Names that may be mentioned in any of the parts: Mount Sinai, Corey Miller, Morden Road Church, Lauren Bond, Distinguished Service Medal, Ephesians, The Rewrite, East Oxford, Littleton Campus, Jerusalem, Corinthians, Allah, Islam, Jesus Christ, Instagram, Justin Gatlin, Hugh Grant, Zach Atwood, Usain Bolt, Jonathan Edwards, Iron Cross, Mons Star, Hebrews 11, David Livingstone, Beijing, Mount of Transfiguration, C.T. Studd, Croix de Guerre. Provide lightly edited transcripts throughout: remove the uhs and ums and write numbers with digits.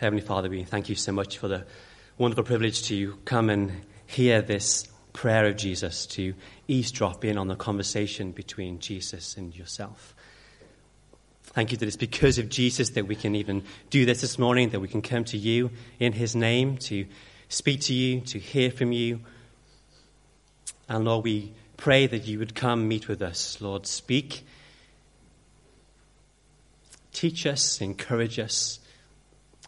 Heavenly Father, we thank you so much for the wonderful privilege to come and hear this prayer of Jesus, to eavesdrop in on the conversation between Jesus and yourself. Thank you that it's because of Jesus that we can even do this morning, that we can come to you in his name to speak to you, to hear from you. And Lord, we pray that you would come meet with us. Lord, speak. Teach us, encourage us,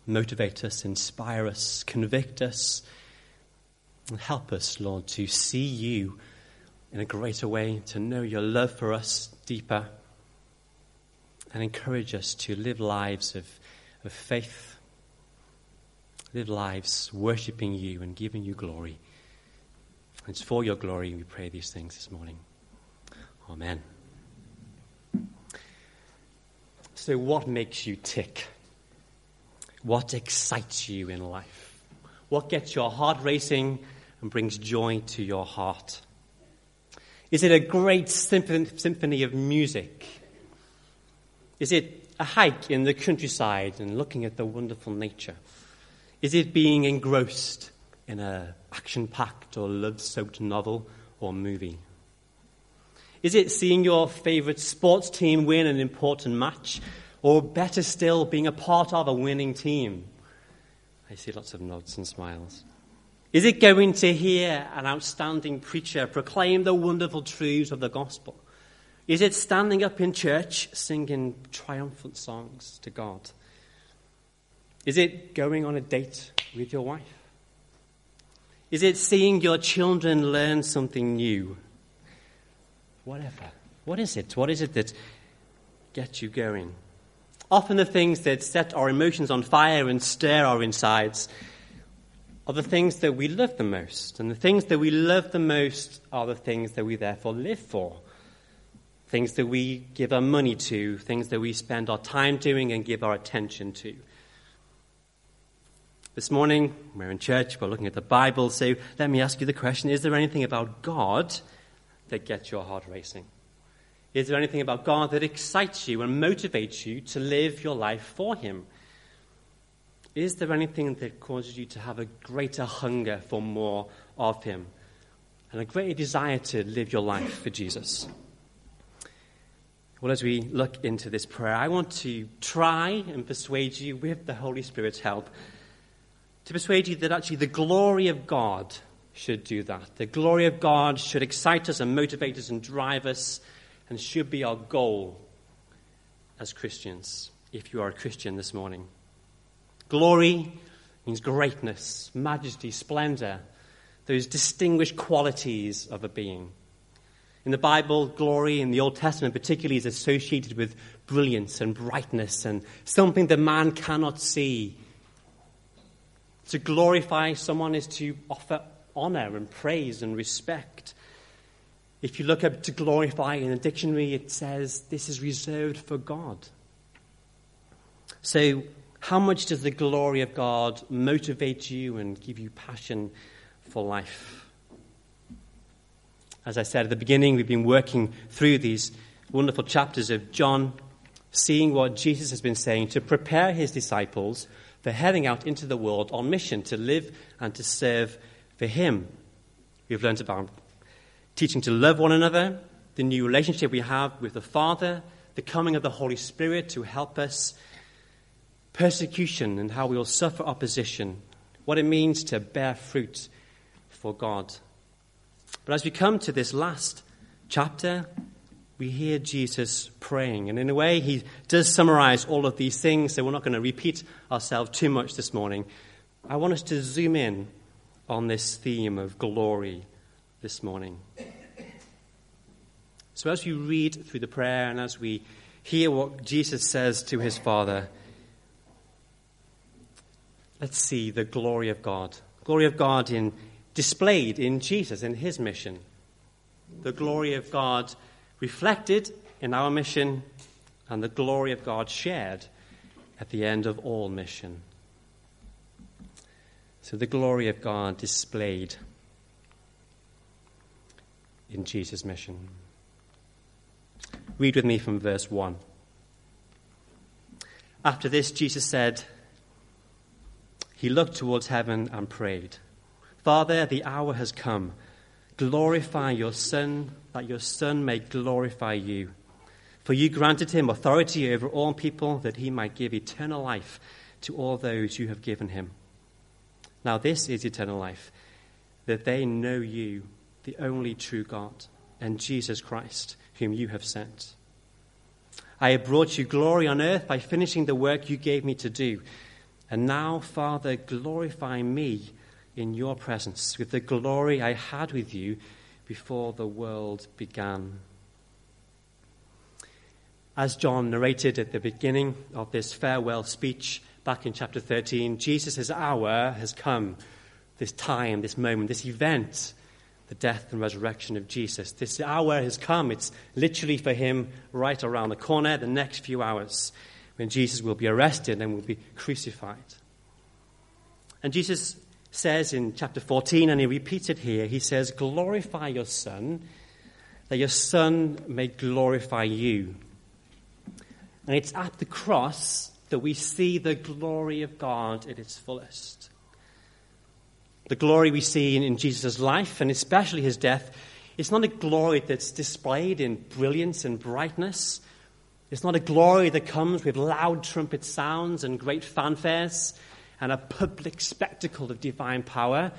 motivate us, inspire us, convict us, and help us, Lord, to see you in a greater way, to know your love for us deeper, and encourage us to live lives of faith, live lives worshiping you and giving you glory. It's for your glory we pray these things this morning. Amen. So what makes you tick? What excites you in life? What gets your heart racing and brings joy to your heart? Is it a great symphony of music? Is it a hike in the countryside and looking at the wonderful nature? Is it being engrossed in an action-packed or love-soaked novel or movie? Is it seeing your favorite sports team win an important match? Or better still, being a part of a winning team? I see lots of nods and smiles. Is it going to hear an outstanding preacher proclaim the wonderful truths of the gospel? Is it standing up in church singing triumphant songs to God? Is it going on a date with your wife? Is it seeing your children learn something new? Whatever. What is it? What is it that gets you going? Often the things that set our emotions on fire and stir our insides are the things that we love the most. And the things that we love the most are the things that we therefore live for. Things that we give our money to, things that we spend our time doing and give our attention to. This morning, we're in church, we're looking at the Bible, so let me ask you the question, is there anything about God that gets your heart racing? Is there anything about God that excites you and motivates you to live your life for him? Is there anything that causes you to have a greater hunger for more of him and a greater desire to live your life for Jesus? Well, as we look into this prayer, I want to try and persuade you with the Holy Spirit's help to persuade you that actually the glory of God should do that. The glory of God should excite us and motivate us and drive us and should be our goal as Christians, if you are a Christian this morning. Glory means greatness, majesty, splendor, those distinguished qualities of a being. In the Bible, glory in the Old Testament particularly is associated with brilliance and brightness and something that man cannot see. To glorify someone is to offer honor and praise and respect. If you look up to glorify in a dictionary, it says this is reserved for God. So how much does the glory of God motivate you and give you passion for life? As I said at the beginning, we've been working through these wonderful chapters of John, seeing what Jesus has been saying to prepare his disciples for heading out into the world on mission to live and to serve for him. We've learned about teaching to love one another, the new relationship we have with the Father, the coming of the Holy Spirit to help us, persecution and how we will suffer opposition, what it means to bear fruit for God. But as we come to this last chapter, we hear Jesus praying. And in a way, he does summarize all of these things, so we're not going to repeat ourselves too much this morning. I want us to zoom in on this theme of glory this morning. So as we read through the prayer and as we hear what Jesus says to his Father, let's see the glory of God. Glory of God displayed in Jesus, in his mission. The glory of God reflected in our mission and the glory of God shared at the end of all mission. So the glory of God displayed in Jesus' mission. Read with me from verse 1. After this, Jesus said, He looked towards heaven and prayed, "Father, the hour has come. Glorify your Son, that your Son may glorify you. For you granted him authority over all people, that he might give eternal life to all those you have given him. Now this is eternal life, that they know you, the only true God, and Jesus Christ, whom you have sent. I have brought you glory on earth by finishing the work you gave me to do. And now, Father, glorify me in your presence with the glory I had with you before the world began." As John narrated at the beginning of this farewell speech back in chapter 13, Jesus' hour has come, this time, this moment, this event, the death and resurrection of Jesus. This hour has come. It's literally for him right around the corner, the next few hours, when Jesus will be arrested and will be crucified. And Jesus says in chapter 14, and he repeats it here, he says, "Glorify your Son, that your Son may glorify you." And it's at the cross that we see the glory of God at its fullest. The glory we see in Jesus' life, and especially his death, it's not a glory that's displayed in brilliance and brightness. It's not a glory that comes with loud trumpet sounds and great fanfares and a public spectacle of divine power.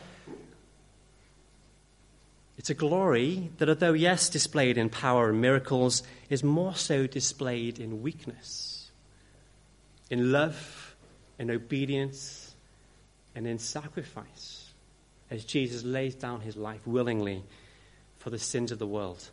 It's a glory that, although, yes, displayed in power and miracles, is more so displayed in weakness, in love, in obedience, and in sacrifice, as Jesus lays down his life willingly for the sins of the world.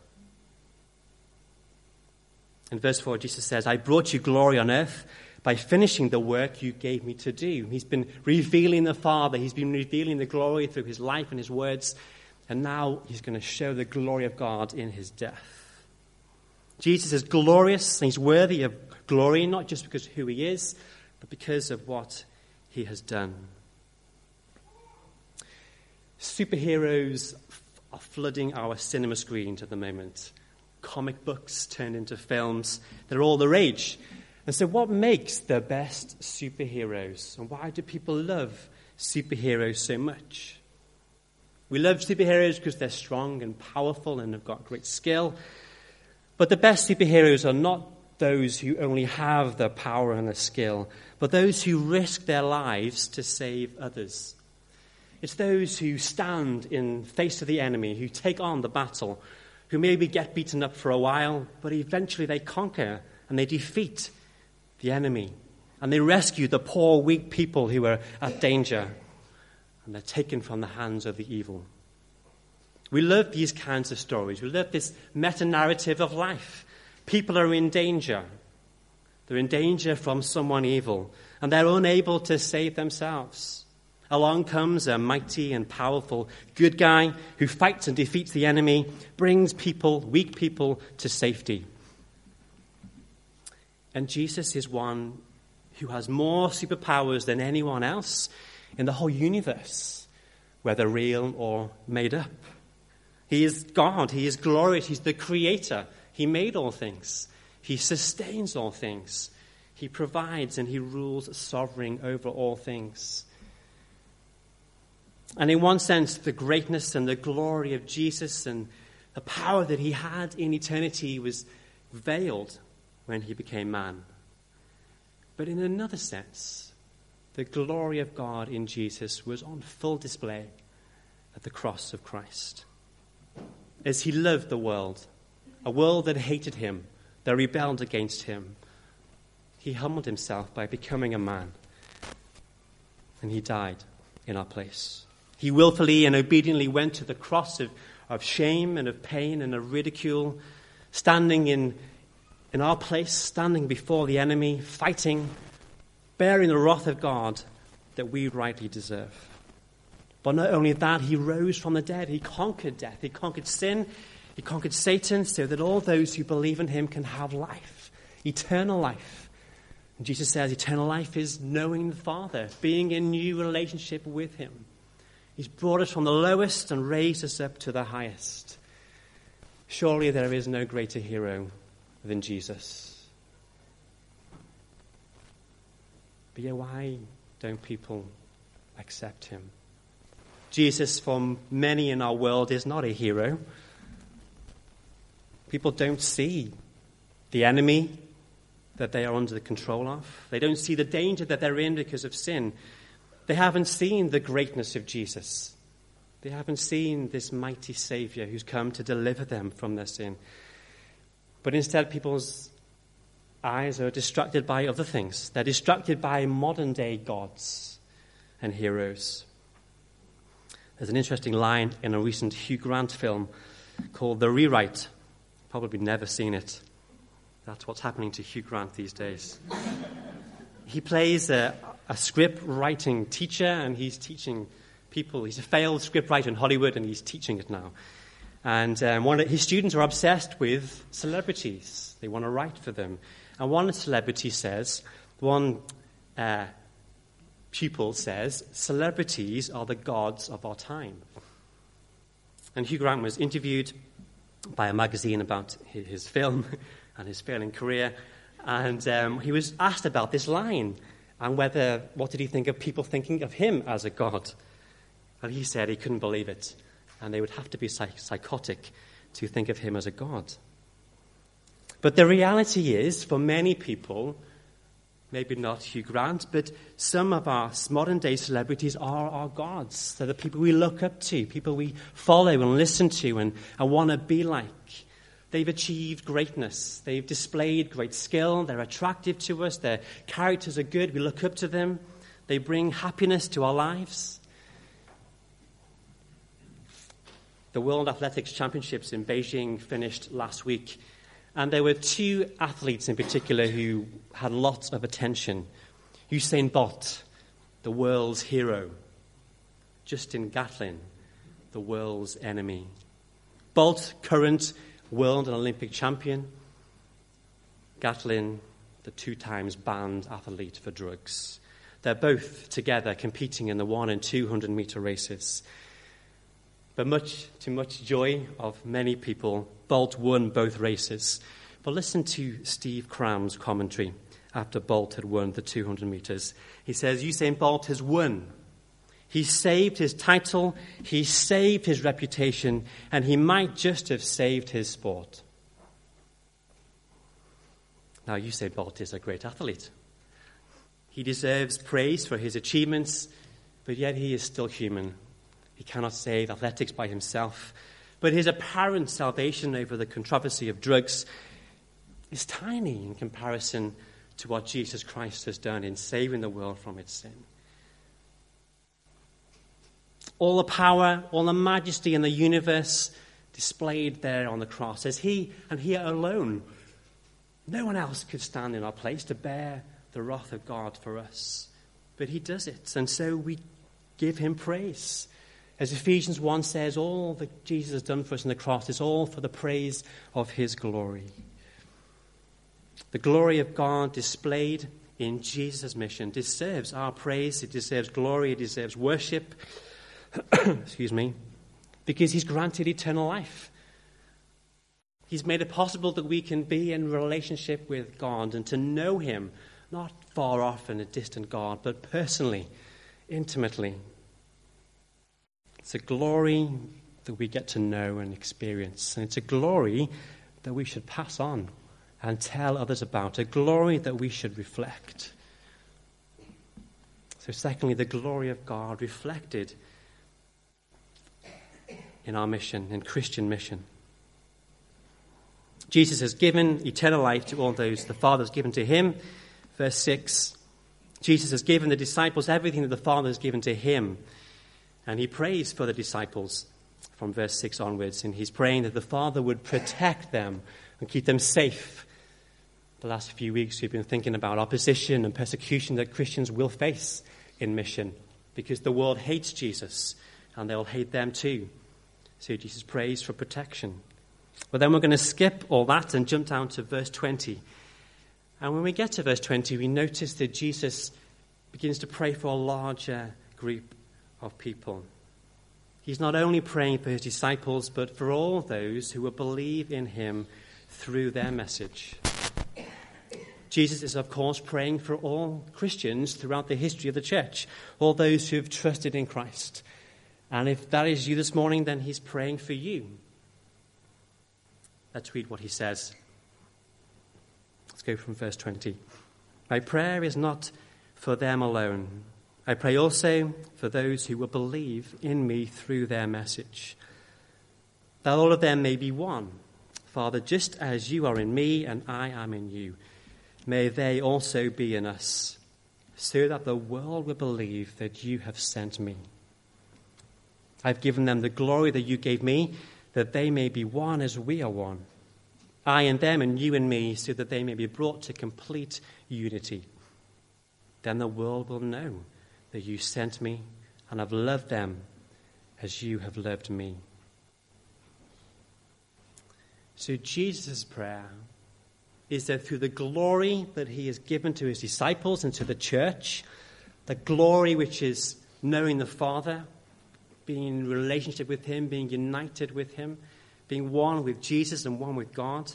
In verse 4, Jesus says, "I brought you glory on earth by finishing the work you gave me to do." He's been revealing the Father. He's been revealing the glory through his life and his words. And now he's going to show the glory of God in his death. Jesus is glorious, and he's worthy of glory, not just because of who he is, but because of what he has done. Superheroes are flooding our cinema screens at the moment. Comic books turned into films. They're all the rage. And so what makes the best superheroes? And why do people love superheroes so much? We love superheroes because they're strong and powerful and have got great skill. But the best superheroes are not those who only have the power and the skill, but those who risk their lives to save others. It's those who stand in face of the enemy, who take on the battle, who maybe get beaten up for a while, but eventually they conquer and they defeat the enemy. And they rescue the poor, weak people who are at danger. And they're taken from the hands of the evil. We love these kinds of stories. We love this meta-narrative of life. People are in danger. They're in danger from someone evil. And they're unable to save themselves. Along comes a mighty and powerful good guy who fights and defeats the enemy, brings people, weak people, to safety. And Jesus is one who has more superpowers than anyone else in the whole universe, whether real or made up. He is God. He is glorious. He's the creator. He made all things. He sustains all things. He provides and he rules sovereign over all things. And in one sense, the greatness and the glory of Jesus and the power that he had in eternity was veiled when he became man. But in another sense, the glory of God in Jesus was on full display at the cross of Christ. As he loved the world, a world that hated him, that rebelled against him, he humbled himself by becoming a man. And he died in our place. He willfully and obediently went to the cross of shame and of pain and of ridicule, standing in our place, standing before the enemy, fighting, bearing the wrath of God that we rightly deserve. But not only that, he rose from the dead. He conquered death. He conquered sin. He conquered Satan, so that all those who believe in him can have life, eternal life. Jesus says eternal life is knowing the Father, being in new relationship with him. He's brought us from the lowest and raised us up to the highest. Surely there is no greater hero than Jesus. But yet why don't people accept him. Jesus, for many in our world, is not a hero. People don't see the enemy that they are under the control of. They don't see the danger that they're in because of sin. They haven't seen the greatness of Jesus. They haven't seen this mighty Savior who's come to deliver them from their sin. But instead, people's eyes are distracted by other things. They're distracted by modern-day gods and heroes. There's an interesting line in a recent Hugh Grant film called The Rewrite. Probably never seen it. That's what's happening to Hugh Grant these days. He plays a script-writing teacher, and he's teaching people. He's a failed scriptwriter in Hollywood, and he's teaching it now. And his students are obsessed with celebrities. They want to write for them. And one pupil says, celebrities are the gods of our time. And Hugh Grant was interviewed by a magazine about his film and his failing career. And he was asked about this line and what did he think of people thinking of him as a god. And he said he couldn't believe it. And they would have to be psychotic to think of him as a god. But the reality is, for many people, maybe not Hugh Grant, but some of our modern-day celebrities are our gods. They're the people we look up to, people we follow and listen to and want to be like. They've achieved greatness. They've displayed great skill. They're attractive to us. Their characters are good. We look up to them. They bring happiness to our lives. The World Athletics Championships in Beijing finished last week, and there were two athletes in particular who had lots of attention. Usain Bolt, the world's hero. Justin Gatlin, the world's enemy. Bolt, current world and Olympic champion. Gatlin, the 2 times banned athlete for drugs. They're both together competing in the 100- and 200-meter races. But to much joy of many people, Bolt won both races. But listen to Steve Cram's commentary after Bolt had won the 200 metres. He says, Usain Bolt has won. He saved his title, he saved his reputation, and he might just have saved his sport. Now, Usain Bolt is a great athlete. He deserves praise for his achievements, but yet he is still human. He cannot save athletics by himself. But his apparent salvation over the controversy of drugs is tiny in comparison to what Jesus Christ has done in saving the world from its sin. All the power, all the majesty in the universe displayed there on the cross as he and he alone. No one else could stand in our place to bear the wrath of God for us. But he does it, and so we give him praise. As Ephesians 1 says, all that Jesus has done for us on the cross is all for the praise of his glory. The glory of God displayed in Jesus' mission deserves our praise. It deserves glory. It deserves worship. Excuse me. Because he's granted eternal life. He's made it possible that we can be in relationship with God and to know him, not far off in a distant God, but personally, intimately. It's a glory that we get to know and experience. And it's a glory that we should pass on and tell others about. A glory that we should reflect. So secondly, the glory of God reflected in our mission, in Christian mission. Jesus has given eternal life to all those the Father has given to him. Verse 6, Jesus has given the disciples everything that the Father has given to him. And he prays for the disciples from verse 6 onwards. And he's praying that the Father would protect them and keep them safe. The last few weeks we've been thinking about opposition and persecution that Christians will face in mission. Because the world hates Jesus and they'll hate them too. So Jesus prays for protection. But then we're going to skip all that and jump down to verse 20. And when we get to verse 20, we notice that Jesus begins to pray for a larger group of people. He's not only praying for his disciples, but for all those who will believe in him through their message. Jesus is, of course, praying for all Christians throughout the history of the church, all those who have trusted in Christ. And if that is you this morning, then he's praying for you. Let's read what he says. Let's go from verse 20. My prayer is not for them alone. I pray also for those who will believe in me through their message, that all of them may be one. Father, just as you are in me and I am in you, may they also be in us, so that the world will believe that you have sent me. I've given them the glory that you gave me, that they may be one as we are one. I and them and you and me, so that they may be brought to complete unity. Then the world will know that you sent me and have loved them as you have loved me. So Jesus' prayer is that through the glory that he has given to his disciples and to the church, the glory which is knowing the Father, being in relationship with him, being united with him, being one with Jesus and one with God,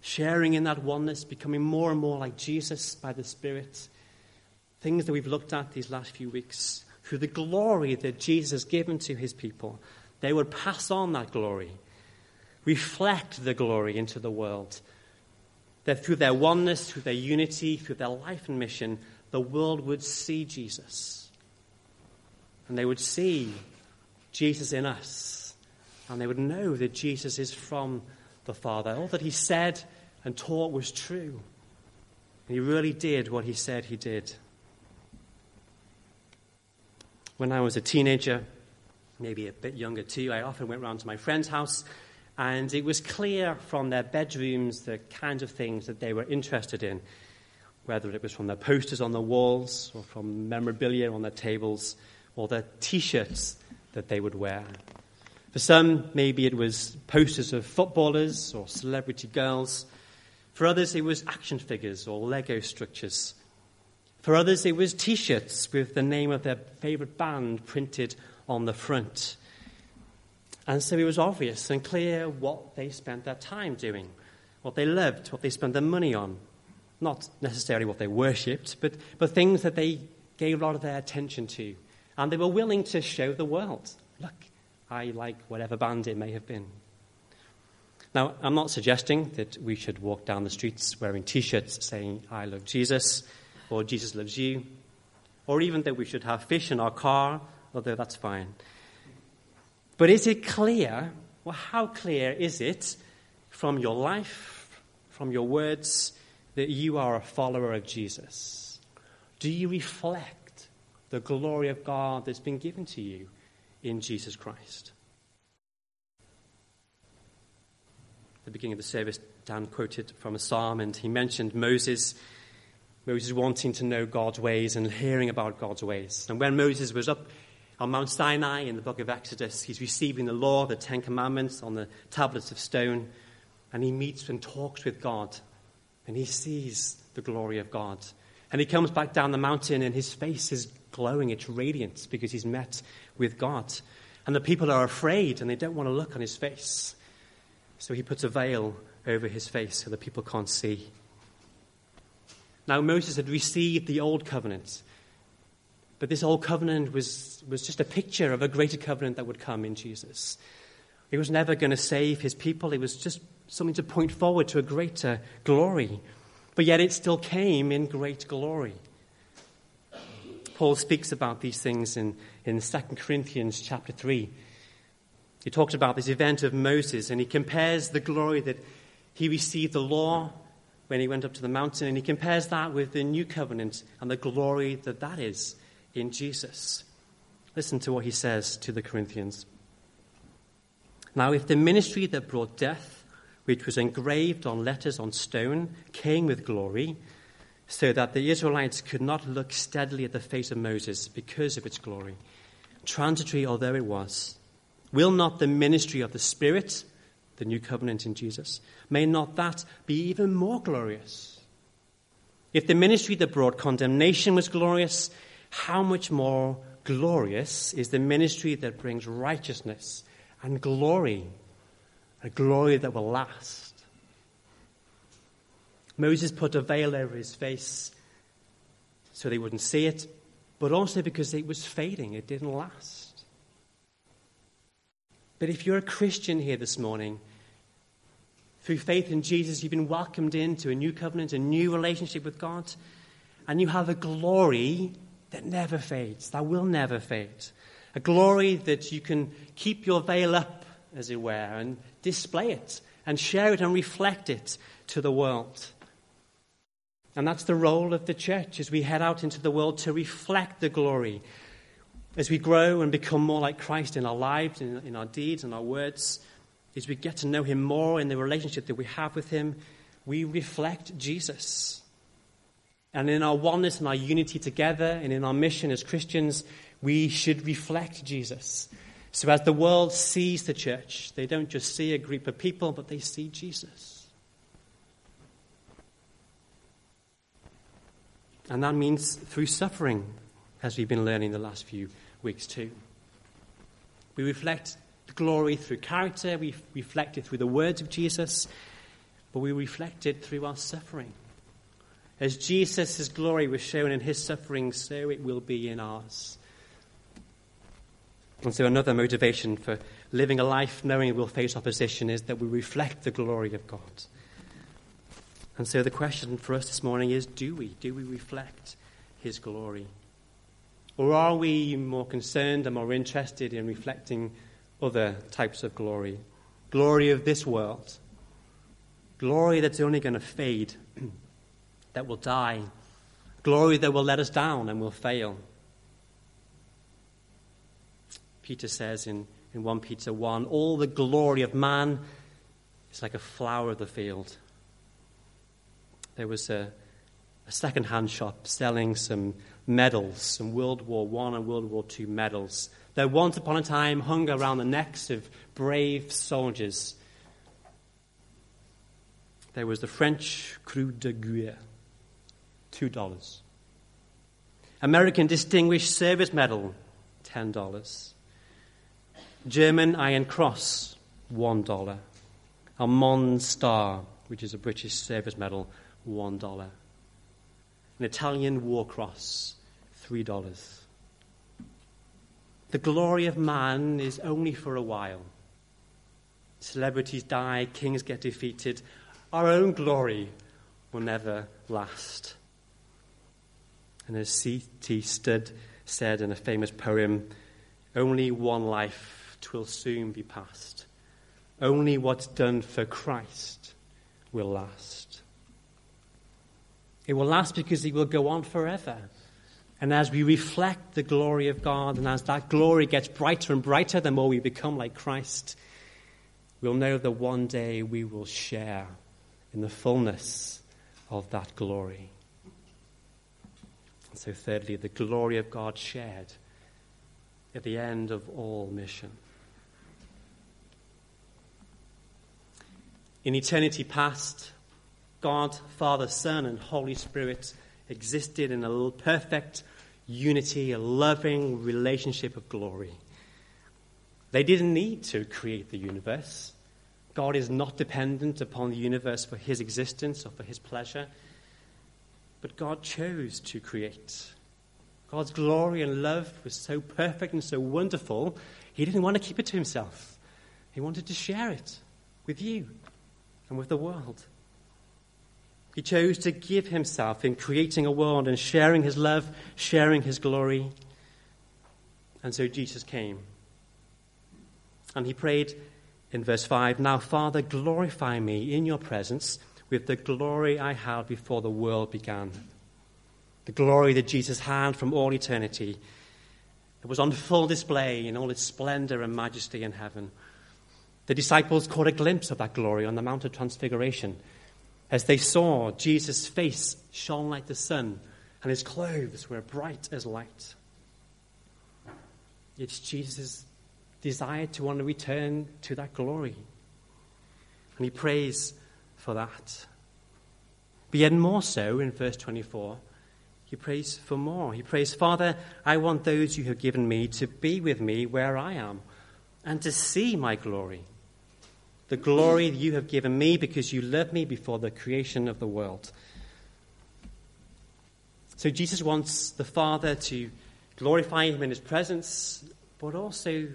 sharing in that oneness, becoming more and more like Jesus by the Spirit, things that we've looked at these last few weeks, through the glory that Jesus has given to his people, they would pass on that glory, reflect the glory into the world, that through their oneness, through their unity, through their life and mission, the world would see Jesus. And they would see Jesus in us. And they would know that Jesus is from the Father. All that he said and taught was true. And he really did what he said he did. When I was a teenager, maybe a bit younger too, I often went round to my friend's house. And it was clear from their bedrooms the kinds of things that they were interested in, whether it was from their posters on the walls or from memorabilia on their tables or their T-shirts that they would wear. For some, maybe it was posters of footballers or celebrity girls. For others, it was action figures or Lego structures. For others, it was T-shirts with the name of their favorite band printed on the front. And so it was obvious and clear what they spent their time doing, what they loved, what they spent their money on. Not necessarily what they worshipped, but things that they gave a lot of their attention to. And they were willing to show the world, look, I like whatever band it may have been. Now, I'm not suggesting that we should walk down the streets wearing T-shirts saying, I love Jesus, or Jesus loves you, or even that we should have fish in our car, although that's fine. But is it clear, well, how clear is it from your life, from your words, that you are a follower of Jesus? Do you reflect the glory of God that's been given to you in Jesus Christ? At the beginning of the service, Dan quoted from a psalm, and he mentioned Moses wanting to know God's ways and hearing about God's ways. And when Moses was up on Mount Sinai in the book of Exodus, he's receiving the law, the Ten Commandments, on the tablets of stone, and he meets and talks with God, and he sees the glory of God. And he comes back down the mountain, and his face is glowing, it's radiant, because he's met with God. And the people are afraid, and they don't want to look on his face. So he puts a veil over his face so the people can't see. Now, Moses had received the Old Covenant, but this old covenant was just a picture of a greater covenant that would come in Jesus. He was never going to save his people. It was just something to point forward to a greater glory. But yet it still came in great glory. Paul speaks about these things in 2 Corinthians chapter 3. He talks about this event of Moses, and he compares the glory that he received the law when he went up to the mountain, and he compares that with the new covenant and the glory that is in Jesus. Listen to what he says to the Corinthians. Now, if the ministry that brought death, which was engraved on letters on stone, came with glory, so that the Israelites could not look steadily at the face of Moses because of its glory, transitory although it was, will not the ministry of the Spirit, the new covenant in Jesus, may not that be even more glorious? If the ministry that brought condemnation was glorious, how much more glorious is the ministry that brings righteousness and glory, a glory that will last. Moses put a veil over his face so they wouldn't see it, but also because it was fading. It didn't last. But if you're a Christian here this morning, through faith in Jesus, you've been welcomed into a new covenant, a new relationship with God, and you have a glory that never fades, that will never fade. A glory that you can keep your veil up, as it were, and display it, and share it and reflect it to the world. And that's the role of the church as we head out into the world to reflect the glory. As we grow and become more like Christ in our lives, in our deeds, in our words, as we get to know him more in the relationship that we have with him, we reflect Jesus. And in our oneness and our unity together and in our mission as Christians, we should reflect Jesus. So as the world sees the church, they don't just see a group of people, but they see Jesus. And that means through suffering, as we've been learning the last few weeks too. We reflect the glory through character, we reflect it through the words of Jesus, but we reflect it through our suffering. As Jesus' glory was shown in his suffering, so it will be in ours. And so another motivation for living a life knowing we'll face opposition is that we reflect the glory of God. And so the question for us this morning is, do we reflect his glory? Or are we more concerned and more interested in reflecting other types of glory? Glory of this world. Glory that's only going to fade, that will die. Glory that will let us down and will fail. Peter says in 1 Peter 1, all the glory of man is like a flower of the field. There was a second-hand shop selling some medals, some World War I and World War II medals that once upon a time hung around the necks of brave soldiers. There was the French Croix de Guerre, $2. American Distinguished Service Medal, $10. German Iron Cross, $1. A Mons Star, which is a British service medal, $1. An Italian War Cross, $3. The glory of man is only for a while. Celebrities die, kings get defeated. Our own glory will never last. And as C.T. Studd said in a famous poem, only one life, 'twill soon be past. Only what's done for Christ will last. It will last because it will go on forever. And as we reflect the glory of God, and as that glory gets brighter and brighter, the more we become like Christ, we'll know that one day we will share in the fullness of that glory. And so thirdly, the glory of God shared at the end of all mission. In eternity past, God, Father, Son, and Holy Spirit existed in a perfect unity, a loving relationship of glory. They didn't need to create the universe. God is not dependent upon the universe for his existence or for his pleasure. But God chose to create. God's glory and love was so perfect and so wonderful, he didn't want to keep it to himself. He wanted to share it with you and with the world. He chose to give himself in creating a world and sharing his love, sharing his glory. And so Jesus came. And he prayed in verse 5, now, Father, glorify me in your presence with the glory I had before the world began. The glory that Jesus had from all eternity. It was on full display in all its splendor and majesty in heaven. The disciples caught a glimpse of that glory on the Mount of Transfiguration. As they saw, Jesus' face shone like the sun, and his clothes were bright as light. It's Jesus' desire to want to return to that glory. And he prays for that. But yet more so, in verse 24, he prays for more. He prays, Father, I want those you have given me to be with me where I am and to see my glory the glory you have given me because you loved me before the creation of the world. So Jesus wants the Father to glorify him in his presence, but also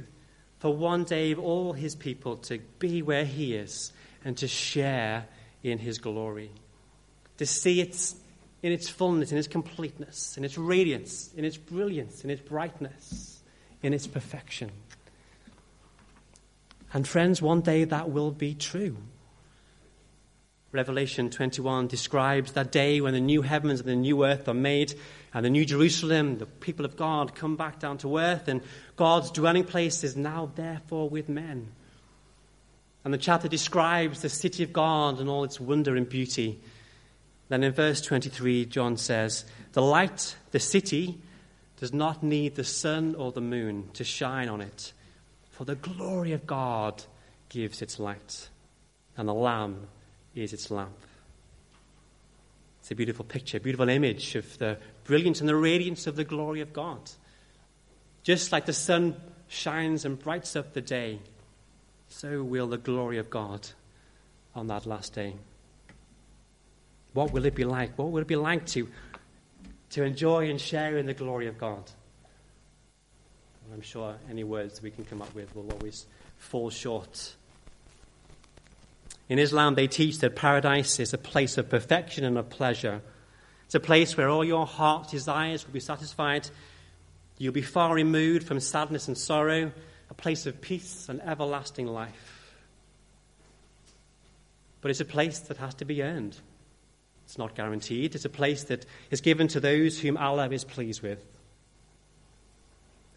for one day all his people to be where he is and to share in his glory, to see it in its fullness, in its completeness, in its radiance, in its brilliance, in its brightness, in its perfection. And friends, one day that will be true. Revelation 21 describes that day when the new heavens and the new earth are made, and the new Jerusalem, the people of God, come back down to earth, and God's dwelling place is now therefore with men. And the chapter describes the city of God and all its wonder and beauty. Then in verse 23, John says, "The light, the city, does not need the sun or the moon to shine on it. For the glory of God gives its light, and the Lamb is its lamp." It's a beautiful picture, a beautiful image of the brilliance and the radiance of the glory of God. Just like the sun shines and brights up the day, so will the glory of God on that last day. What will it be like? What will it be like to enjoy and share in the glory of God? I'm sure any words we can come up with will always fall short. In Islam, they teach that paradise is a place of perfection and of pleasure. It's a place where all your heart desires will be satisfied. You'll be far removed from sadness and sorrow, a place of peace and everlasting life. But it's a place that has to be earned. It's not guaranteed. It's a place that is given to those whom Allah is pleased with.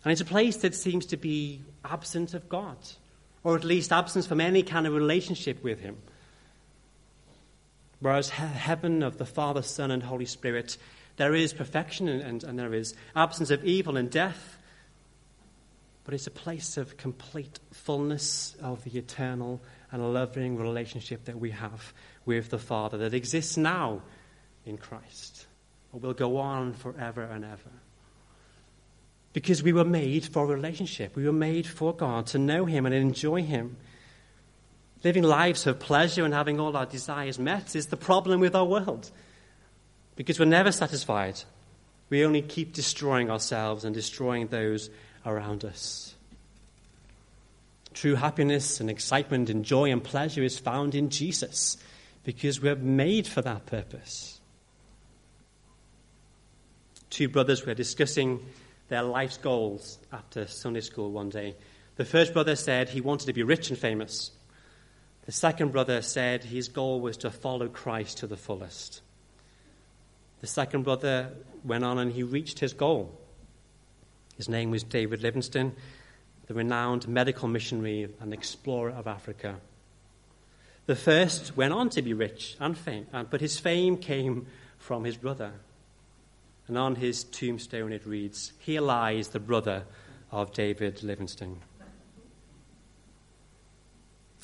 And it's a place that seems to be absent of God, or at least absent from any kind of relationship with him. Whereas heaven of the Father, Son, and Holy Spirit, there is perfection and there is absence of evil and death, but it's a place of complete fullness of the eternal and loving relationship that we have with the Father that exists now in Christ, or will go on forever and ever. Because we were made for a relationship. We were made for God, to know him and enjoy him. Living lives of pleasure and having all our desires met is the problem with our world. Because we're never satisfied. We only keep destroying ourselves and destroying those around us. True happiness and excitement and joy and pleasure is found in Jesus, because we're made for that purpose. Two brothers were discussing their life's goals after Sunday school one day. The first brother said he wanted to be rich and famous. The second brother said his goal was to follow Christ to the fullest. The second brother went on and he reached his goal. His name was David Livingstone, the renowned medical missionary and explorer of Africa. The first went on to be rich and famous, but his fame came from his brother. And on his tombstone it reads, "Here lies the brother of David Livingstone."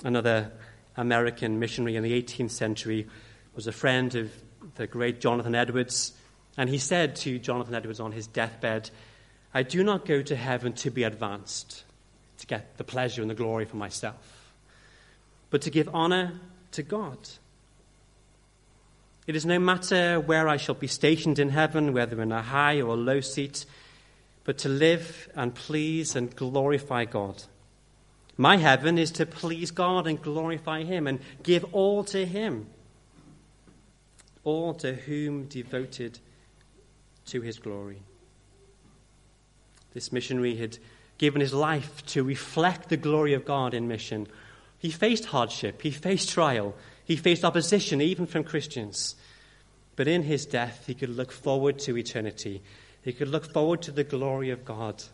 Another American missionary in the 18th century was a friend of the great Jonathan Edwards, and he said to Jonathan Edwards on his deathbed, "I do not go to heaven to be advanced, to get the pleasure and the glory for myself, but to give honor to God. It is no matter where I shall be stationed in heaven, whether in a high or a low seat, but to live and please and glorify God. My heaven is to please God and glorify him and give all to him, all to whom devoted to his glory." This missionary had given his life to reflect the glory of God in mission. He faced hardship, he faced trial, he faced opposition, even from Christians. But in his death, he could look forward to eternity. He could look forward to the glory of God.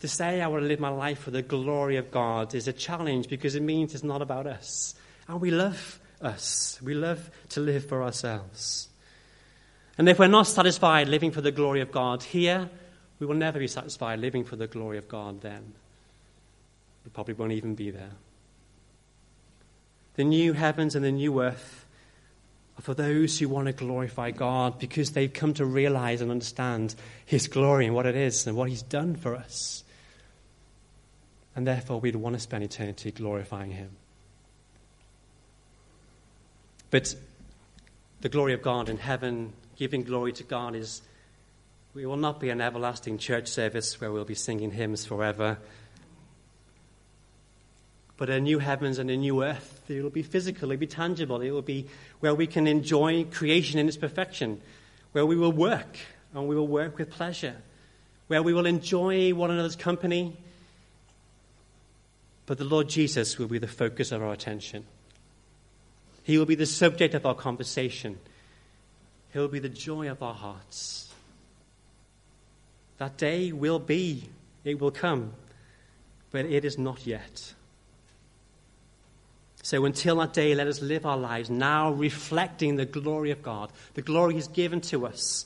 To say I want to live my life for the glory of God is a challenge, because it means it's not about us. And we love us. We love to live for ourselves. And if we're not satisfied living for the glory of God here, we will never be satisfied living for the glory of God then. We probably won't even be there. The new heavens and the new earth are for those who want to glorify God, because they've come to realize and understand his glory and what it is and what he's done for us. and therefore we'd want to spend eternity glorifying him. But the glory of God in heaven, giving glory to God, is we will not be an everlasting church service where we'll be singing hymns forever, but a new heavens and a new earth. It will be physical, it will be tangible, it will be where we can enjoy creation in its perfection, where we will work, and we will work with pleasure, where we will enjoy one another's company, but the Lord Jesus will be the focus of our attention. He will be the subject of our conversation. He'll be the joy of our hearts. That day will be, it will come, but it is not yet. So until that day, let us live our lives now reflecting the glory of God, the glory he's given to us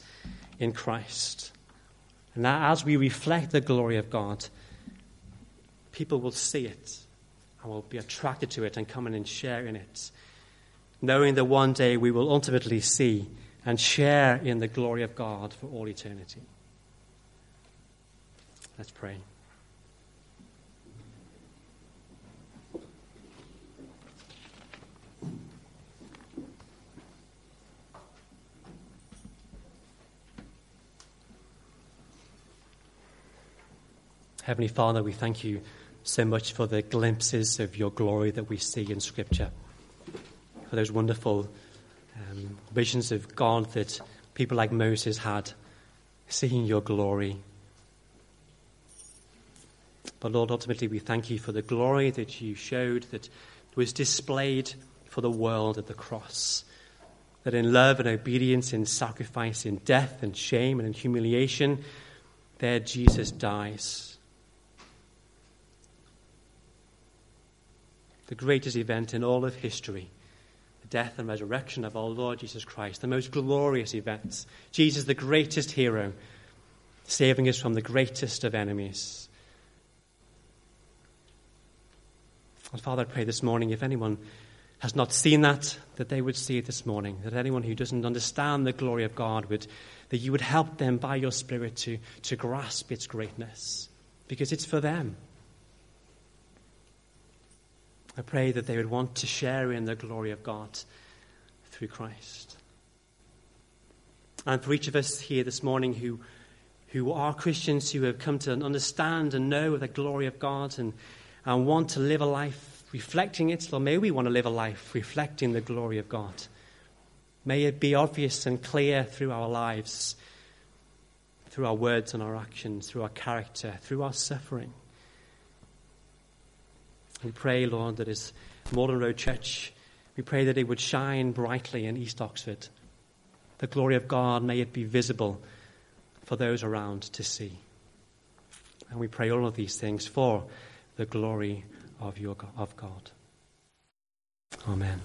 in Christ. And that as we reflect the glory of God, people will see it and will be attracted to it and come in and share in it, knowing that one day we will ultimately see and share in the glory of God for all eternity. Let's pray. Heavenly Father, we thank you so much for the glimpses of your glory that we see in Scripture, for those wonderful visions of God that people like Moses had, seeing your glory. But Lord, ultimately we thank you for the glory that you showed, that was displayed for the world at the cross, that in love and obedience, in sacrifice, in death and shame and in humiliation, there Jesus dies. The greatest event in all of history, the death and resurrection of our Lord Jesus Christ, the most glorious event. Jesus, the greatest hero, saving us from the greatest of enemies. And Father, I pray this morning, if anyone has not seen that, that they would see it this morning, that anyone who doesn't understand the glory of God, that you would help them by your Spirit to grasp its greatness, because it's for them. I pray that they would want to share in the glory of God through Christ. And for each of us here this morning who are Christians, who have come to understand and know the glory of God and want to live a life reflecting it, Lord, may we want to live a life reflecting the glory of God. May it be obvious and clear through our lives, through our words and our actions, through our character, through our suffering. We pray, Lord, that as Morden Road Church, we pray that it would shine brightly in East Oxford. The glory of God, may it be visible for those around to see. And we pray all of these things for the glory of God. Amen.